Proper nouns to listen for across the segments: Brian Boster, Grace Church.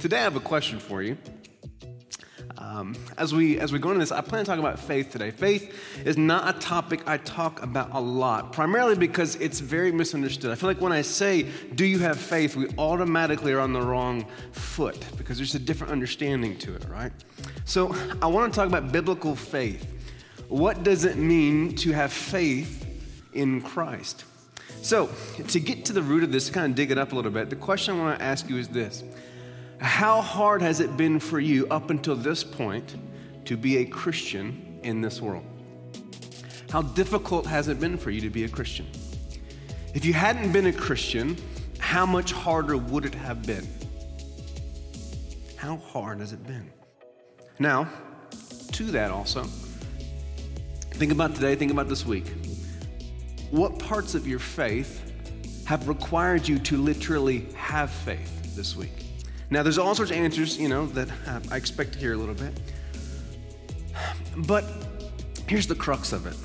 Today I have a question for you. As we go into this, I plan to talk about faith today. Faith is not a topic I talk about a lot, primarily because it's very misunderstood. I feel like when I say, do you have faith, we automatically are on the wrong foot because there's a different understanding to it, right? So I want to talk about biblical faith. What does it mean to have faith in Christ? So to get to the root of this, to kind of dig it up a little bit, the question I want to ask you is this. How hard has it been for you up until this point to be a Christian in this world? How difficult has it been for you to be a Christian? If you hadn't been a Christian, how much harder would it have been? How hard has it been? Now, to that also, think about today, think about this week. What parts of your faith have required you to literally have faith this week? Now, there's all sorts of answers, that I expect to hear a little bit. But here's the crux of it.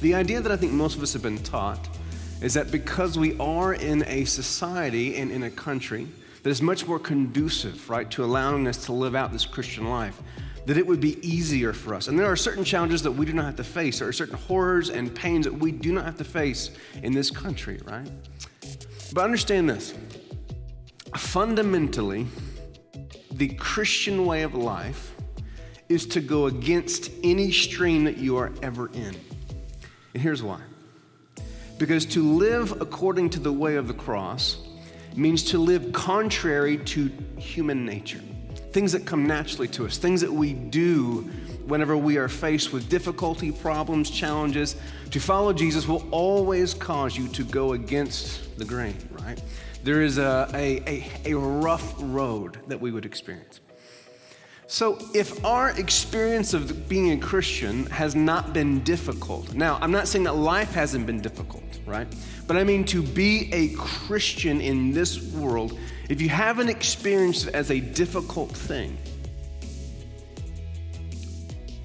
The idea that I think most of us have been taught is that because we are in a society and in a country that is much more conducive, right, to allowing us to live out this Christian life, that it would be easier for us. And there are certain challenges that we do not have to face. There are certain horrors and pains that we do not have to face in this country, right? But understand this. Fundamentally, the Christian way of life is to go against any stream that you are ever in. And here's why. Because to live according to the way of the cross means to live contrary to human nature, things that come naturally to us, things that we do whenever we are faced with difficulty, problems, challenges. To follow Jesus will always cause you to go against the grain, right? There is a rough road that we would experience. So if our experience of being a Christian has not been difficult, now I'm not saying that life hasn't been difficult, right? But I mean to be a Christian in this world, if you haven't experienced it as a difficult thing,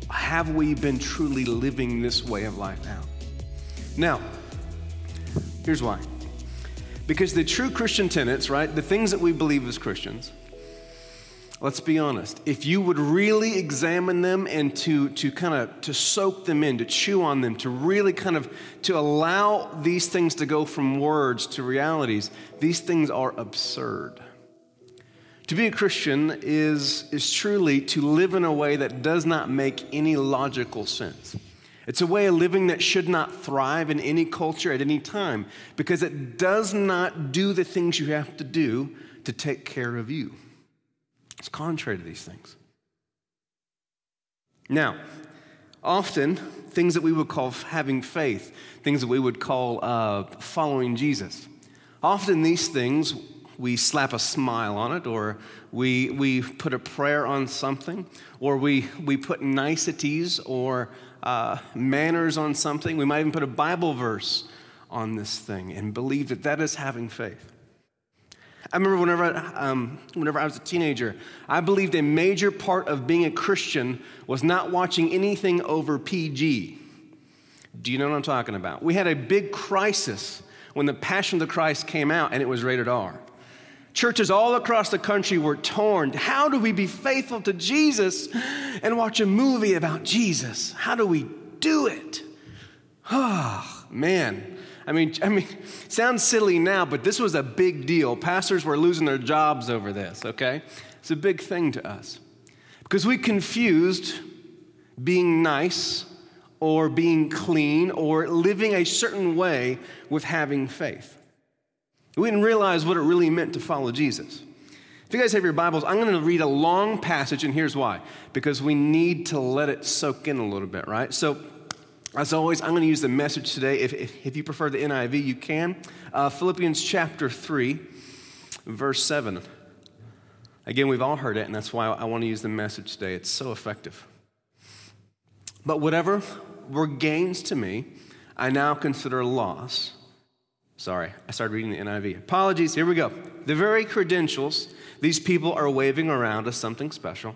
have we been truly living this way of life out? Now, here's why. Because the true Christian tenets, right, the things that we believe as Christians, let's be honest, if you would really examine them and to soak them in, to chew on them, to really to allow these things to go from words to realities, these things are absurd. To be a Christian is truly to live in a way that does not make any logical sense. It's a way of living that should not thrive in any culture at any time because it does not do the things you have to do to take care of you. It's contrary to these things. Now, often things that we would call having faith, things that we would call following Jesus, often these things we slap a smile on it, or we put a prayer on something, or we put niceties or manners on something. We might even put a Bible verse on this thing and believe that is having faith. I remember whenever I was a teenager, I believed a major part of being a Christian was not watching anything over PG. Do you know what I'm talking about? We had a big crisis when The Passion of the Christ came out and it was rated R. Churches all across the country were torn. How do we be faithful to Jesus and watch a movie about Jesus? How do we do it? Oh, man. I mean, sounds silly now, but this was a big deal. Pastors were losing their jobs over this, okay? It's a big thing to us because we confused being nice or being clean or living a certain way with having faith. We didn't realize what it really meant to follow Jesus. If you guys have your Bibles, I'm going to read a long passage, and here's why. Because we need to let it soak in a little bit, right? So, as always, I'm going to use the Message today. If you prefer the NIV, you can. Philippians chapter 3, verse 7. Again, we've all heard it, and that's why I want to use the Message today. It's so effective. But whatever were gains to me, I now consider loss. Sorry, I started reading the NIV. Apologies, here we go. The very credentials these people are waving around as something special,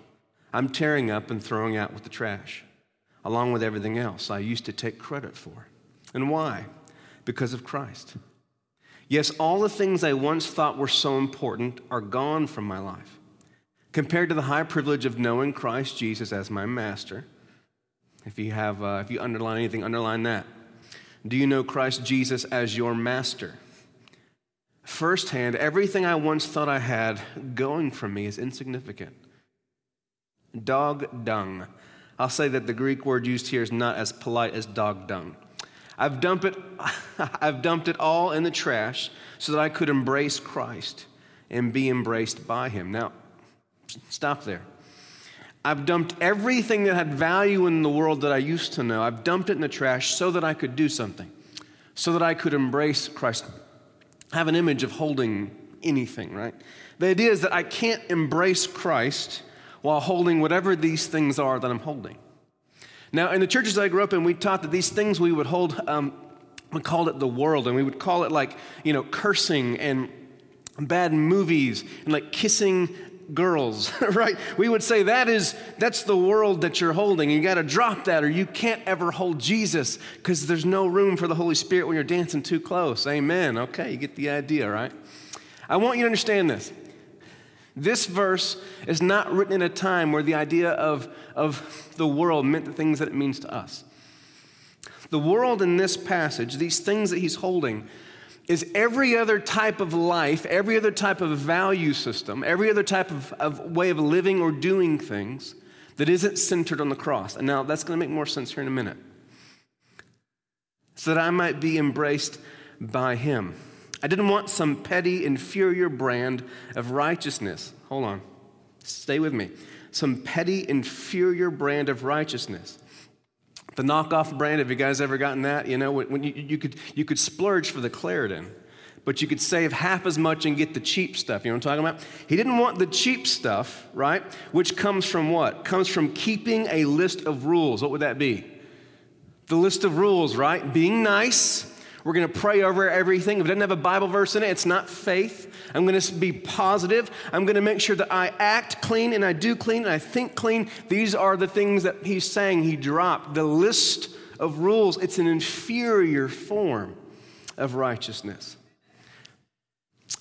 I'm tearing up and throwing out with the trash, along with everything else I used to take credit for. And why? Because of Christ. Yes, all the things I once thought were so important are gone from my life. Compared to the high privilege of knowing Christ Jesus as my master, if you underline anything, underline that. Do you know Christ Jesus as your master? Firsthand, everything I once thought I had going from me is insignificant. Dog dung. I'll say that the Greek word used here is not as polite as dog dung. I've dumped it all in the trash so that I could embrace Christ and be embraced by him. Now, stop there. I've dumped everything that had value in the world that I used to know. I've dumped it in the trash so that I could do something, so that I could embrace Christ. I have an image of holding anything, right? The idea is that I can't embrace Christ while holding whatever these things are that I'm holding. Now, in the churches I grew up in, we taught that these things we would hold, we called it the world, and we would call it cursing and bad movies and kissing girls, right? We would say that's the world that you're holding. You got to drop that or you can't ever hold Jesus because there's no room for the Holy Spirit when you're dancing too close. Amen. Okay, you get the idea, right? I want you to understand this. This verse is not written in a time where the idea of the world meant the things that it means to us. The world in this passage, these things that he's holding, is every other type of life, every other type of value system, every other type of way of living or doing things that isn't centered on the cross. And now that's going to make more sense here in a minute. So that I might be embraced by him. I didn't want some petty, inferior brand of righteousness. Hold on. Stay with me. Some petty, inferior brand of righteousness. The knockoff brand, have you guys ever gotten that? You know, when you could splurge for the Claritin, but you could save half as much and get the cheap stuff. You know what I'm talking about? He didn't want the cheap stuff, right? Which comes from what? Comes from keeping a list of rules. What would that be? The list of rules, right? Being nice. We're going to pray over everything. If it doesn't have a Bible verse in it, it's not faith. I'm going to be positive. I'm going to make sure that I act clean and I do clean and I think clean. These are the things that he's saying he dropped. The list of rules, it's an inferior form of righteousness.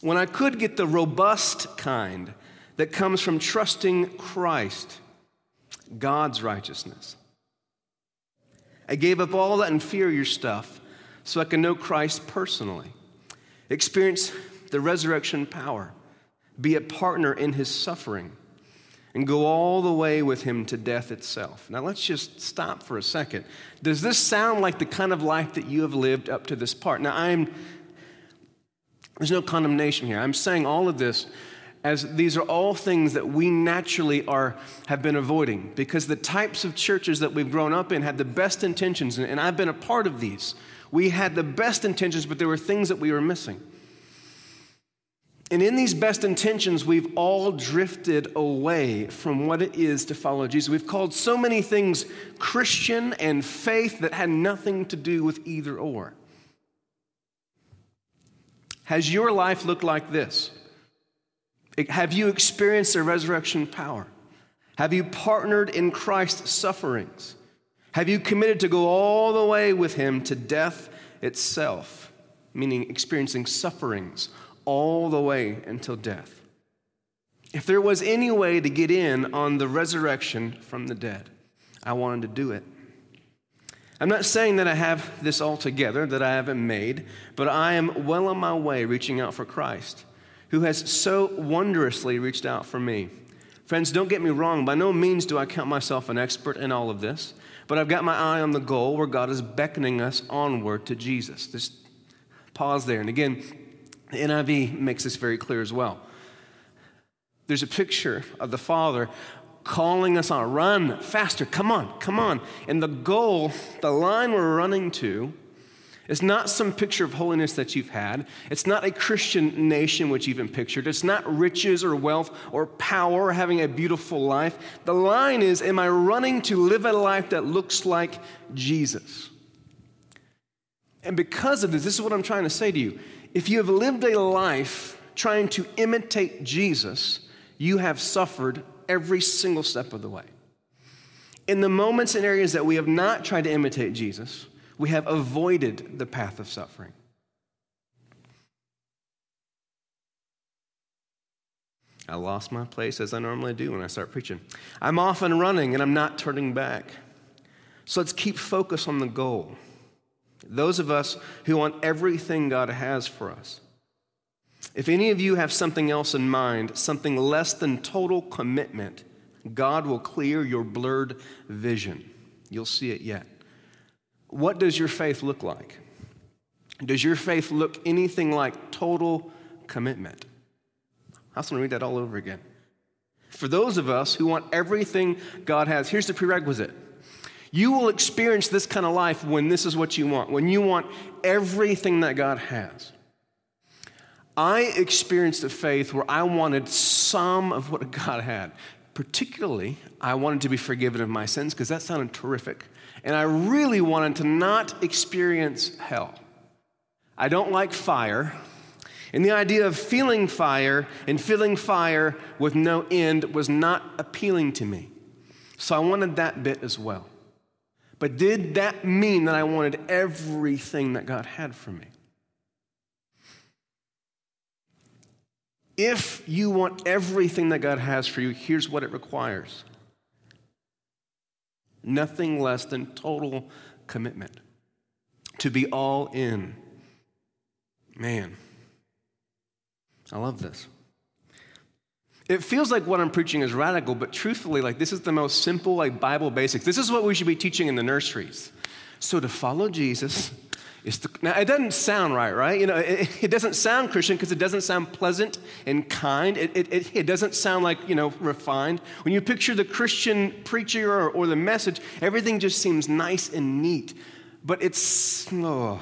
When I could get the robust kind that comes from trusting Christ, God's righteousness, I gave up all that inferior stuff so I can know Christ personally, experience the resurrection power, be a partner in his suffering, and go all the way with him to death itself. Now let's just stop for a second. Does this sound like the kind of life that you have lived up to this part? Now there's no condemnation here. I'm saying all of this as these are all things that we naturally have been avoiding because the types of churches that we've grown up in had the best intentions, and I've been a part of these. We had the best intentions, but there were things that we were missing. And in these best intentions, we've all drifted away from what it is to follow Jesus. We've called so many things Christian and faith that had nothing to do with either or. Has your life looked like this? Have you experienced the resurrection power? Have you partnered in Christ's sufferings? Have you committed to go all the way with him to death itself, meaning experiencing sufferings all the way until death? If there was any way to get in on the resurrection from the dead, I wanted to do it. I'm not saying that I have this all together, that I haven't made, but I am well on my way reaching out for Christ, who has so wondrously reached out for me. Friends, don't get me wrong. By no means do I count myself an expert in all of this. But I've got my eye on the goal where God is beckoning us onward to Jesus. Just pause there. And again, the NIV makes this very clear as well. There's a picture of the Father calling us on, run faster, come on, come on. And the goal, the line we're running to, it's not some picture of holiness that you've had. It's not a Christian nation which you've pictured. It's not riches or wealth or power or having a beautiful life. The line is, am I running to live a life that looks like Jesus? And because of this is what I'm trying to say to you. If you have lived a life trying to imitate Jesus, you have suffered every single step of the way. In the moments and areas that we have not tried to imitate Jesus, we have avoided the path of suffering. I lost my place, as I normally do when I start preaching. I'm off and running, and I'm not turning back. So let's keep focus on the goal. Those of us who want everything God has for us. If any of you have something else in mind, something less than total commitment, God will clear your blurred vision. You'll see it yet. What does your faith look like? Does your faith look anything like total commitment? I just want to read that all over again. For those of us who want everything God has, here's the prerequisite. You will experience this kind of life when this is what you want, when you want everything that God has. I experienced a faith where I wanted some of what God had. Particularly, I wanted to be forgiven of my sins because that sounded terrific. And I really wanted to not experience hell. I don't like fire. And the idea of feeling fire and feeling fire with no end was not appealing to me. So I wanted that bit as well. But did that mean that I wanted everything that God had for me? If you want everything that God has for you, here's what it requires. Nothing less than total commitment. To be all in. Man, I love this. It feels like what I'm preaching is radical, but truthfully, this is the most simple, Bible basics. This is what we should be teaching in the nurseries. So to follow Jesus... Now, it doesn't sound right? You know, it doesn't sound Christian because it doesn't sound pleasant and kind. It doesn't sound refined. When you picture the Christian preacher or the message, everything just seems nice and neat. But the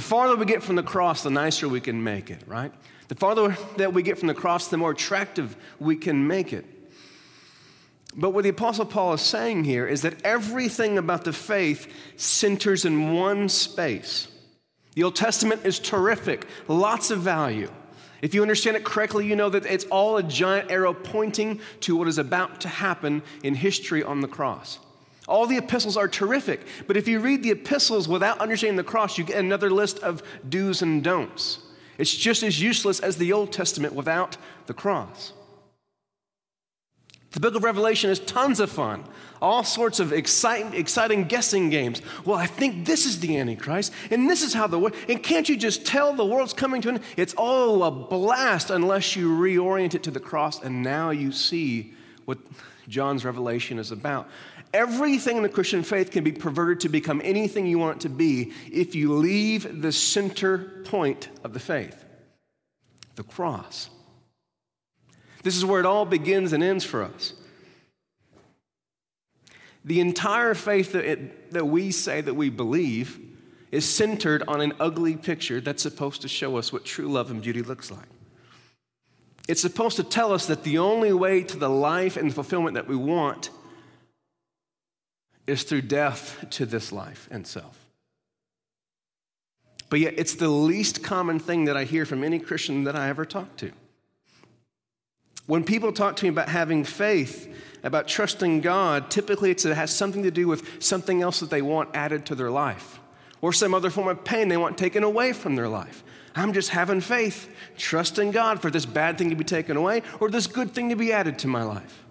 farther we get from the cross, the nicer we can make it, right? The farther that we get from the cross, the more attractive we can make it. But what the Apostle Paul is saying here is that everything about the faith centers in one space. The Old Testament is terrific, lots of value. If you understand it correctly, you know that it's all a giant arrow pointing to what is about to happen in history on the cross. All the epistles are terrific, but if you read the epistles without understanding the cross, you get another list of do's and don'ts. It's just as useless as the Old Testament without the cross. The book of Revelation is tons of fun. All sorts of exciting guessing games. Well, I think this is the Antichrist, and this is how the world... And can't you just tell the world's coming to an end? It's all a blast unless you reorient it to the cross, and now you see what John's Revelation is about. Everything in the Christian faith can be perverted to become anything you want it to be if you leave the center point of the faith, the cross. This is where it all begins and ends for us. The entire faith that we say that we believe is centered on an ugly picture that's supposed to show us what true love and beauty looks like. It's supposed to tell us that the only way to the life and fulfillment that we want is through death to this life and self. But yet it's the least common thing that I hear from any Christian that I ever talk to. When people talk to me about having faith, about trusting God, typically it has something to do with something else that they want added to their life or some other form of pain they want taken away from their life. I'm just having faith, trusting God for this bad thing to be taken away or this good thing to be added to my life.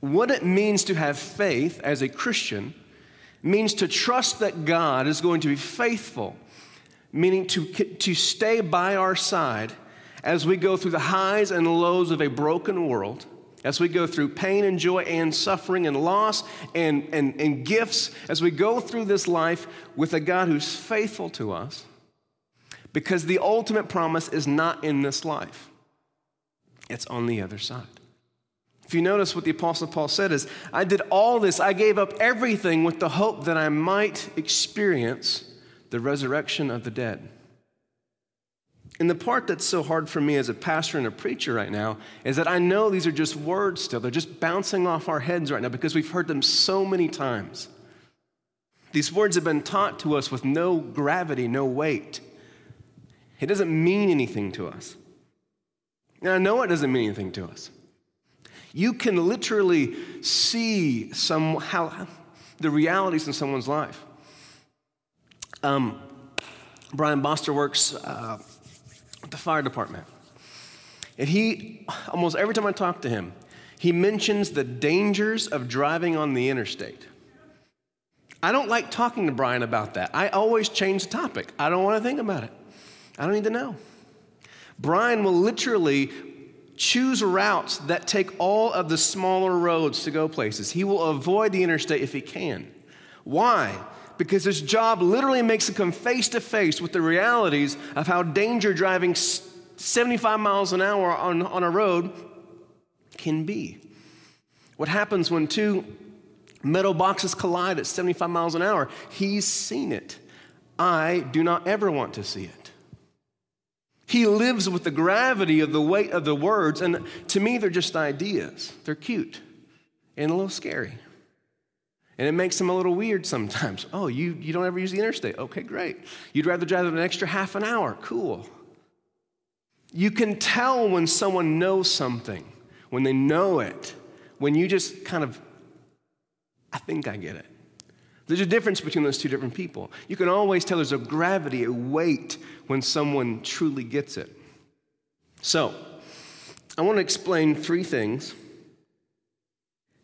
What it means to have faith as a Christian means to trust that God is going to be faithful, meaning to stay by our side as we go through the highs and lows of a broken world, as we go through pain and joy and suffering and loss and gifts, as we go through this life with a God who's faithful to us, because the ultimate promise is not in this life. It's on the other side. If you notice what the Apostle Paul said is, I did all this, I gave up everything with the hope that I might experience the resurrection of the dead. And the part that's so hard for me as a pastor and a preacher right now is that I know these are just words still. They're just bouncing off our heads right now because we've heard them so many times. These words have been taught to us with no gravity, no weight. It doesn't mean anything to us. And I know it doesn't mean anything to us. You can literally see how the realities in someone's life. Brian Boster works... the fire department. And he, almost every time I talk to him, he mentions the dangers of driving on the interstate. I don't like talking to Brian about that. I always change the topic. I don't want to think about it. I don't need to know. Brian will literally choose routes that take all of the smaller roads to go places. He will avoid the interstate if he can. Why? Because his job literally makes him come face to face with the realities of how danger driving 75 miles an hour on a road can be. What happens when two metal boxes collide at 75 miles an hour? He's seen it. I do not ever want to see it. He lives with the gravity of the weight of the words, and to me, they're just ideas. They're cute and a little scary. And it makes him a little weird sometimes. Oh, you don't ever use the interstate. Okay, great. You'd rather drive an extra half an hour. Cool. You can tell when someone knows something, when they know it, when you just kind of, I think I get it. There's a difference between those two different people. You can always tell there's a gravity, a weight, when someone truly gets it. So, I want to explain three things.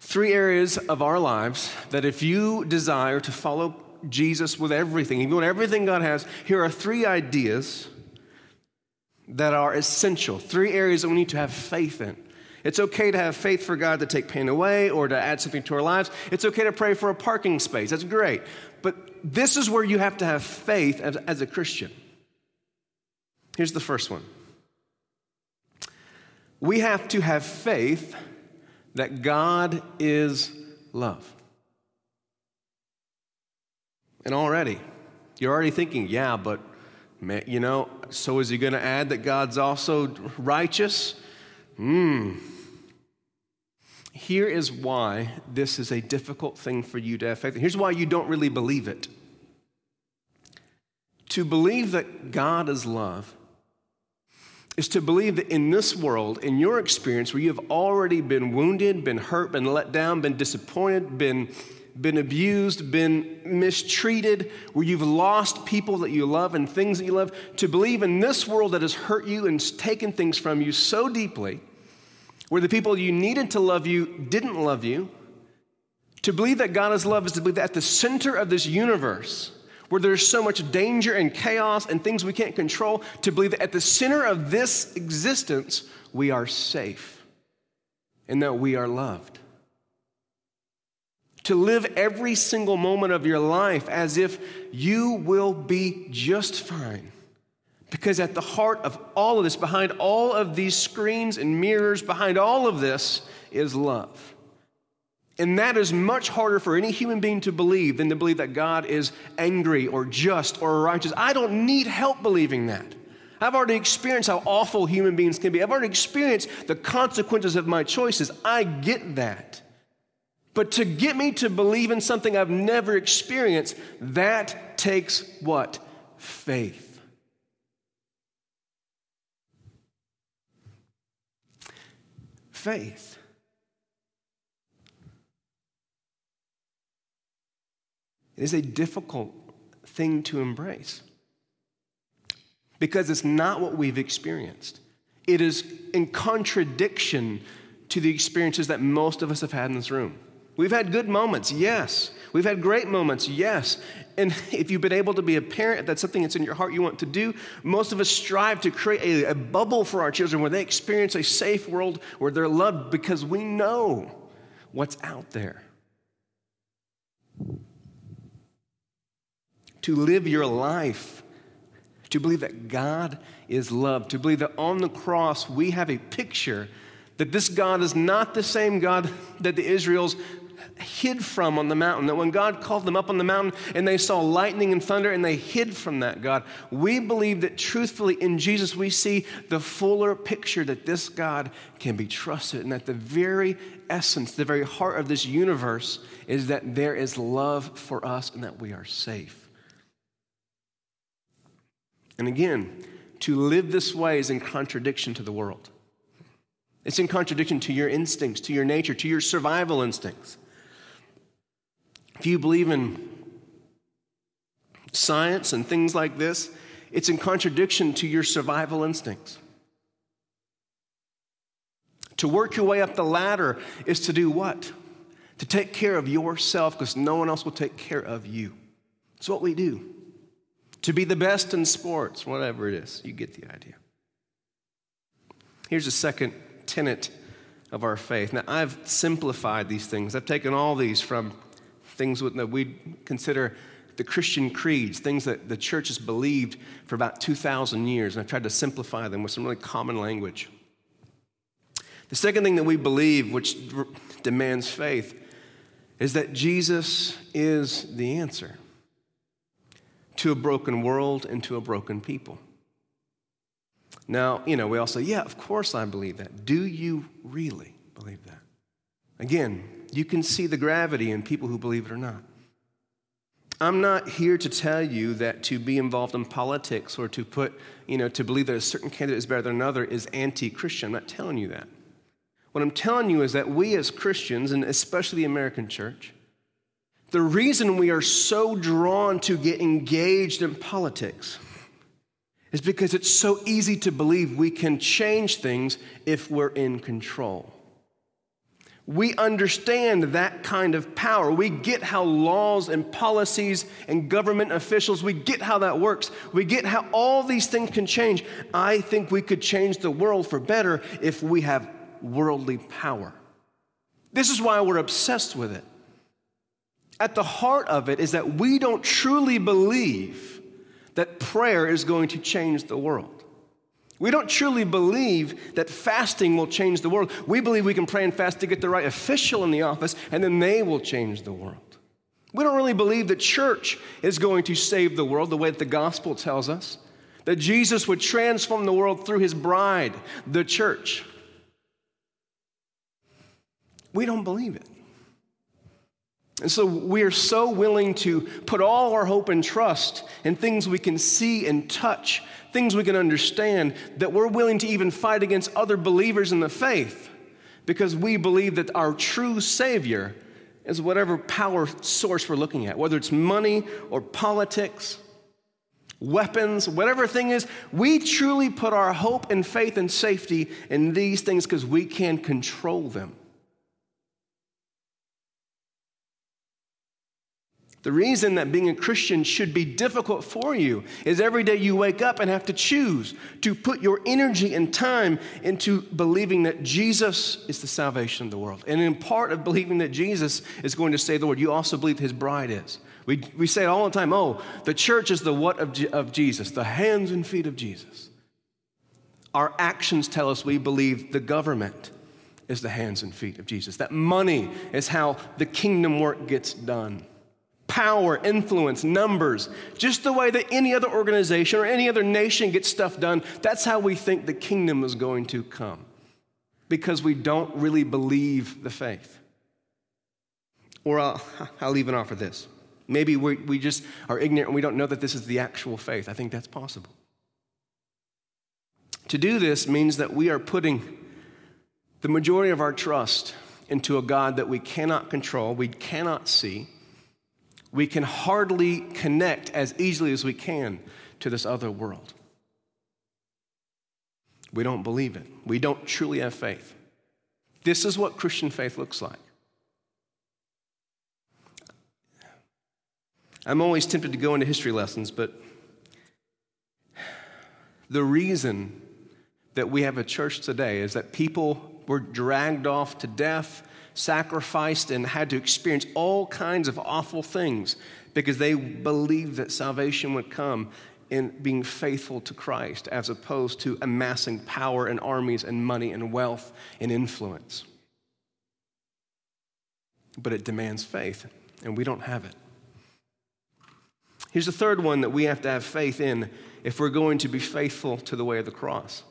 Three areas of our lives that if you desire to follow Jesus with everything, even everything God has, here are three ideas that are essential. Three areas that we need to have faith in. It's okay to have faith for God to take pain away or to add something to our lives. It's okay to pray for a parking space. That's great. But this is where you have to have faith as a Christian. Here's the first one. We have to have faith that God is love. And already, you're already thinking, yeah, but, man, you know, so is he going to add that God's also righteous? Here is why this is a difficult thing for you to have faith in. Here's why you don't really believe it. To believe that God is love is to believe that in this world, in your experience, where you have already been wounded, been hurt, been let down, been disappointed, been abused, been mistreated, where you've lost people that you love and things that you love, to believe in this world that has hurt you and taken things from you so deeply, where the people you needed to love you didn't love you, to believe that God is love is to believe that at the center of this universe, where there's so much danger and chaos and things we can't control, to believe that at the center of this existence, we are safe and that we are loved. To live every single moment of your life as if you will be just fine. Because at the heart of all of this, behind all of these screens and mirrors, behind all of this is love. And that is much harder for any human being to believe than to believe that God is angry or just or righteous. I don't need help believing that. I've already experienced how awful human beings can be. I've already experienced the consequences of my choices. I get that. But to get me to believe in something I've never experienced, that takes what? Faith. Faith. It is a difficult thing to embrace because it's not what we've experienced. It is in contradiction to the experiences that most of us have had in this room. We've had good moments, yes. We've had great moments, yes. And if you've been able to be a parent, that's something that's in your heart you want to do. Most of us strive to create a bubble for our children where they experience a safe world where they're loved because we know what's out there. To live your life, to believe that God is love, to believe that on the cross we have a picture that this God is not the same God that the Israels hid from on the mountain, that when God called them up on the mountain and they saw lightning and thunder and they hid from that God, we believe that truthfully in Jesus we see the fuller picture that this God can be trusted and that the very essence, the very heart of this universe is that there is love for us and that we are safe. And again, to live this way is in contradiction to the world. It's in contradiction to your instincts, to your nature, to your survival instincts. If you believe in science and things like this, it's in contradiction to your survival instincts. To work your way up the ladder is to do what? To take care of yourself, because no one else will take care of you. That's what we do. To be the best in sports, whatever it is. You get the idea. Here's the second tenet of our faith. Now, I've simplified these things. I've taken all these from things that we consider the Christian creeds, things that the church has believed for about 2,000 years, and I've tried to simplify them with some really common language. The second thing that we believe, which demands faith, is that Jesus is the answer to a broken world and to a broken people. Now, we all say, yeah, of course I believe that. Do you really believe that? Again, you can see the gravity in people who believe it or not. I'm not here to tell you that to be involved in politics or to put, to believe that a certain candidate is better than another is anti-Christian. I'm not telling you that. What I'm telling you is that we as Christians, and especially the American church, the reason we are so drawn to get engaged in politics is because it's so easy to believe we can change things if we're in control. We understand that kind of power. We get how laws and policies and government officials, we get how that works. We get how all these things can change. I think we could change the world for better if we have worldly power. This is why we're obsessed with it. At the heart of it is that we don't truly believe that prayer is going to change the world. We don't truly believe that fasting will change the world. We believe we can pray and fast to get the right official in the office, and then they will change the world. We don't really believe the church is going to save the world the way that the gospel tells us, that Jesus would transform the world through his bride, the church. We don't believe it. And so we are so willing to put all our hope and trust in things we can see and touch, things we can understand, that we're willing to even fight against other believers in the faith because we believe that our true Savior is whatever power source we're looking at, whether it's money or politics, weapons, whatever thing is. We truly put our hope and faith and safety in these things because we can control them. The reason that being a Christian should be difficult for you is every day you wake up and have to choose to put your energy and time into believing that Jesus is the salvation of the world. And in part of believing that Jesus is going to save the world, you also believe his bride is. We say it all the time, the church is the what of Jesus, the hands and feet of Jesus. Our actions tell us we believe the government is the hands and feet of Jesus, that money is how the kingdom work gets done. Power, influence, numbers, just the way that any other organization or any other nation gets stuff done, that's how we think the kingdom is going to come, because we don't really believe the faith. Or I'll even offer this. Maybe we just are ignorant and we don't know that this is the actual faith. I think that's possible. To do this means that we are putting the majority of our trust into a God that we cannot control, we cannot see. We can hardly connect as easily as we can to this other world. We don't believe it. We don't truly have faith. This is what Christian faith looks like. I'm always tempted to go into history lessons, but the reason that we have a church today is that people were dragged off to death, sacrificed, and had to experience all kinds of awful things because they believed that salvation would come in being faithful to Christ as opposed to amassing power and armies and money and wealth and influence. But it demands faith, and we don't have it. Here's the third one that we have to have faith in if we're going to be faithful to the way of the cross.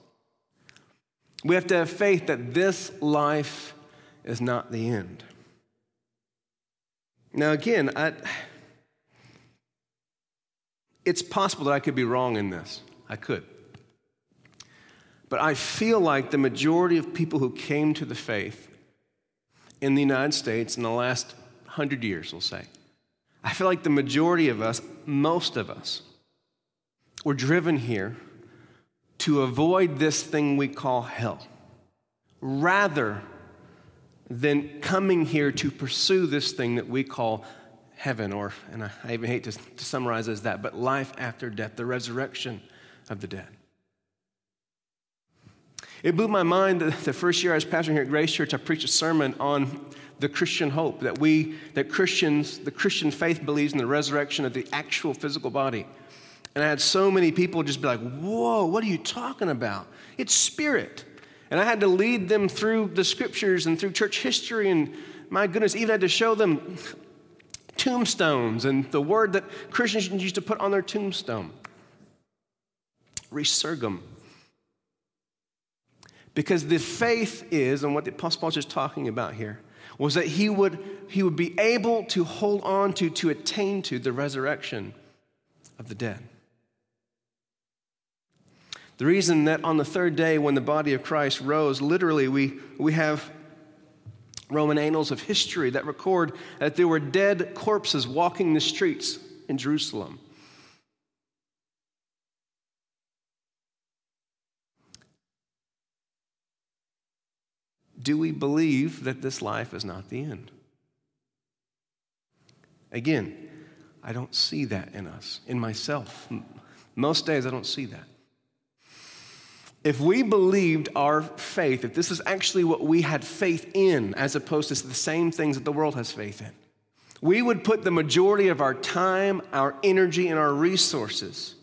We have to have faith that this life is not the end. Now again, it's possible that I could be wrong in this. I could. But I feel like the majority of people who came to the faith in the United States in the last 100 years, we'll say, I feel like the majority of us, most of us, were driven here to avoid this thing we call hell. rather than coming here to pursue this thing that we call heaven, or, and I even hate to summarize as that, but life after death, the resurrection of the dead. It blew my mind that the first year I was pastoring here at Grace Church, I preached a sermon on the Christian hope, that Christians, the Christian faith believes in the resurrection of the actual physical body. And I had so many people just be like, whoa, what are you talking about? It's spirit. And I had to lead them through the scriptures and through church history, and my goodness, even had to show them tombstones and the word that Christians used to put on their tombstone, resurgam. Because the faith is, and what the Apostle Paul is just talking about here, was that he would be able to hold on to attain to the resurrection of the dead. The reason that on the third day when the body of Christ rose, literally we have Roman annals of history that record that there were dead corpses walking the streets in Jerusalem. Do we believe that this life is not the end? Again, I don't see that in us, in myself. Most days I don't see that. If we believed our faith, if this is actually what we had faith in, as opposed to the same things that the world has faith in, we would put the majority of our time, our energy, and our resources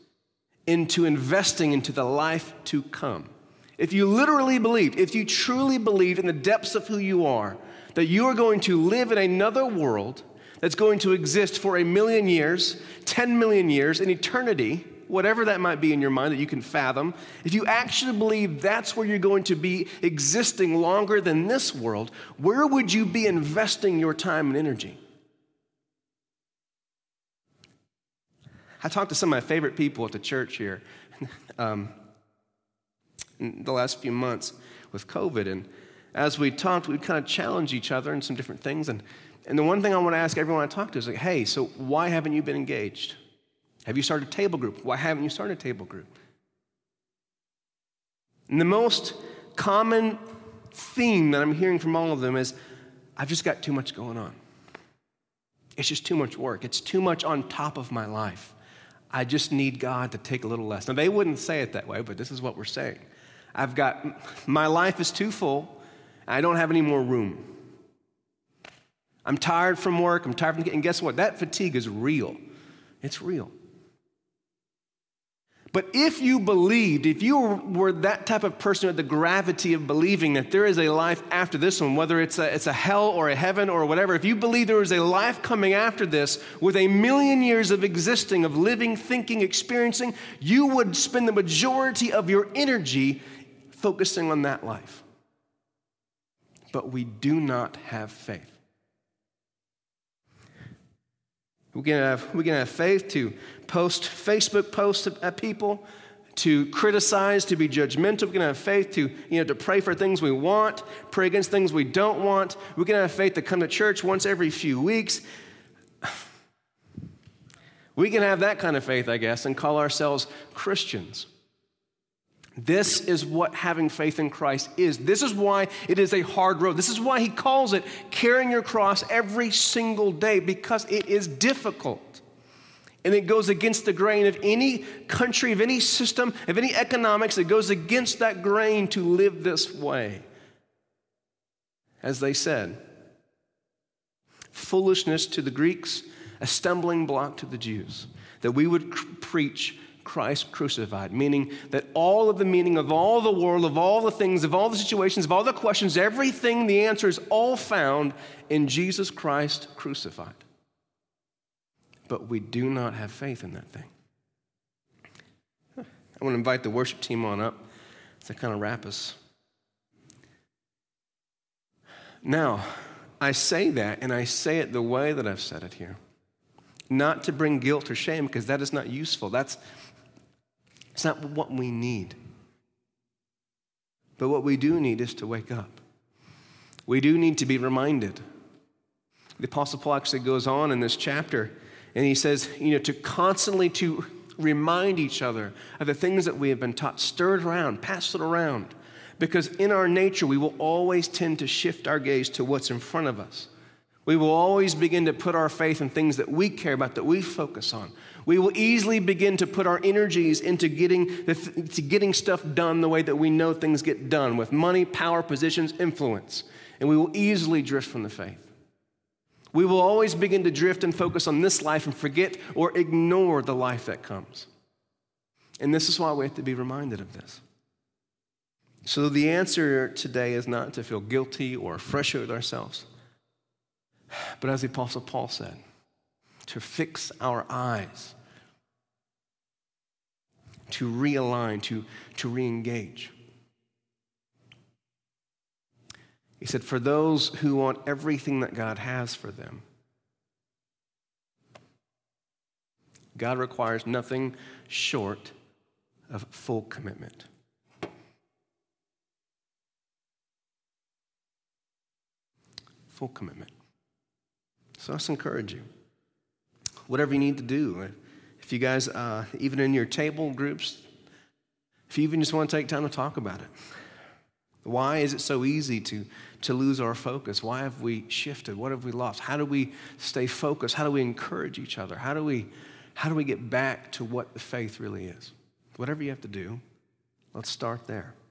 into investing into the life to come. If you literally believed, if you truly believed in the depths of who you are, that you are going to live in another world that's going to exist for 1 million years, 10 million years, in eternity, whatever that might be in your mind that you can fathom, if you actually believe that's where you're going to be existing longer than this world, where would you be investing your time and energy? I talked to some of my favorite people at the church here in the last few months with COVID, and as we talked, we kind of challenged each other in some different things, and the one thing I want to ask everyone I talk to is like, hey, so why haven't you been engaged? Have you started a table group? Why haven't you started a table group? And the most common theme that I'm hearing from all of them is, I've just got too much going on. It's just too much work. It's too much on top of my life. I just need God to take a little less. Now, they wouldn't say it that way, but this is what we're saying. My life is too full. I don't have any more room. I'm tired from work. And guess what? That fatigue is real. It's real. But if you believed, if you were that type of person who had the gravity of believing that there is a life after this one, whether it's a hell or a heaven or whatever, if you believe there is a life coming after this with 1 million years of existing, of living, thinking, experiencing, you would spend the majority of your energy focusing on that life. But we do not have faith. We're gonna have faith to post Facebook posts at people, to criticize, to be judgmental. We're gonna have faith to to pray for things we want, pray against things we don't want. We're gonna have faith to come to church once every few weeks. We can have that kind of faith, I guess, and call ourselves Christians. This is what having faith in Christ is. This is why it is a hard road. This is why he calls it carrying your cross every single day, because it is difficult. And it goes against the grain of any country, of any system, of any economics. It goes against that grain to live this way. As they said, foolishness to the Greeks, a stumbling block to the Jews, that we would preach Christ crucified, meaning that all of the meaning of all the world, of all the things, of all the situations, of all the questions, everything, the answer is all found in Jesus Christ crucified. But we do not have faith in that thing. I want to invite the worship team on up to kind of wrap us. Now, I say that, and I say it the way that I've said it here, not to bring guilt or shame, because that is not useful. It's not what we need. But what we do need is to wake up. We do need to be reminded. The Apostle Paul actually goes on in this chapter, and he says, to constantly to remind each other of the things that we have been taught, stirred around, passed it around, because in our nature, we will always tend to shift our gaze to what's in front of us. We will always begin to put our faith in things that we care about, that we focus on. We will easily begin to put our energies into getting stuff done the way that we know things get done, with money, power, positions, influence. And we will easily drift from the faith. We will always begin to drift and focus on this life and forget or ignore the life that comes. And this is why we have to be reminded of this. So the answer today is not to feel guilty or frustrated with ourselves, but as the Apostle Paul said, to fix our eyes, to realign, to re-engage. He said, for those who want everything that God has for them, God requires nothing short of full commitment. Full commitment. So I just encourage you, whatever you need to do, if you guys, even in your table groups, if you even just want to take time to talk about it. Why is it so easy to lose our focus? Why have we shifted? What have we lost? How do we stay focused? How do we encourage each other? How do we get back to what the faith really is? Whatever you have to do, let's start there.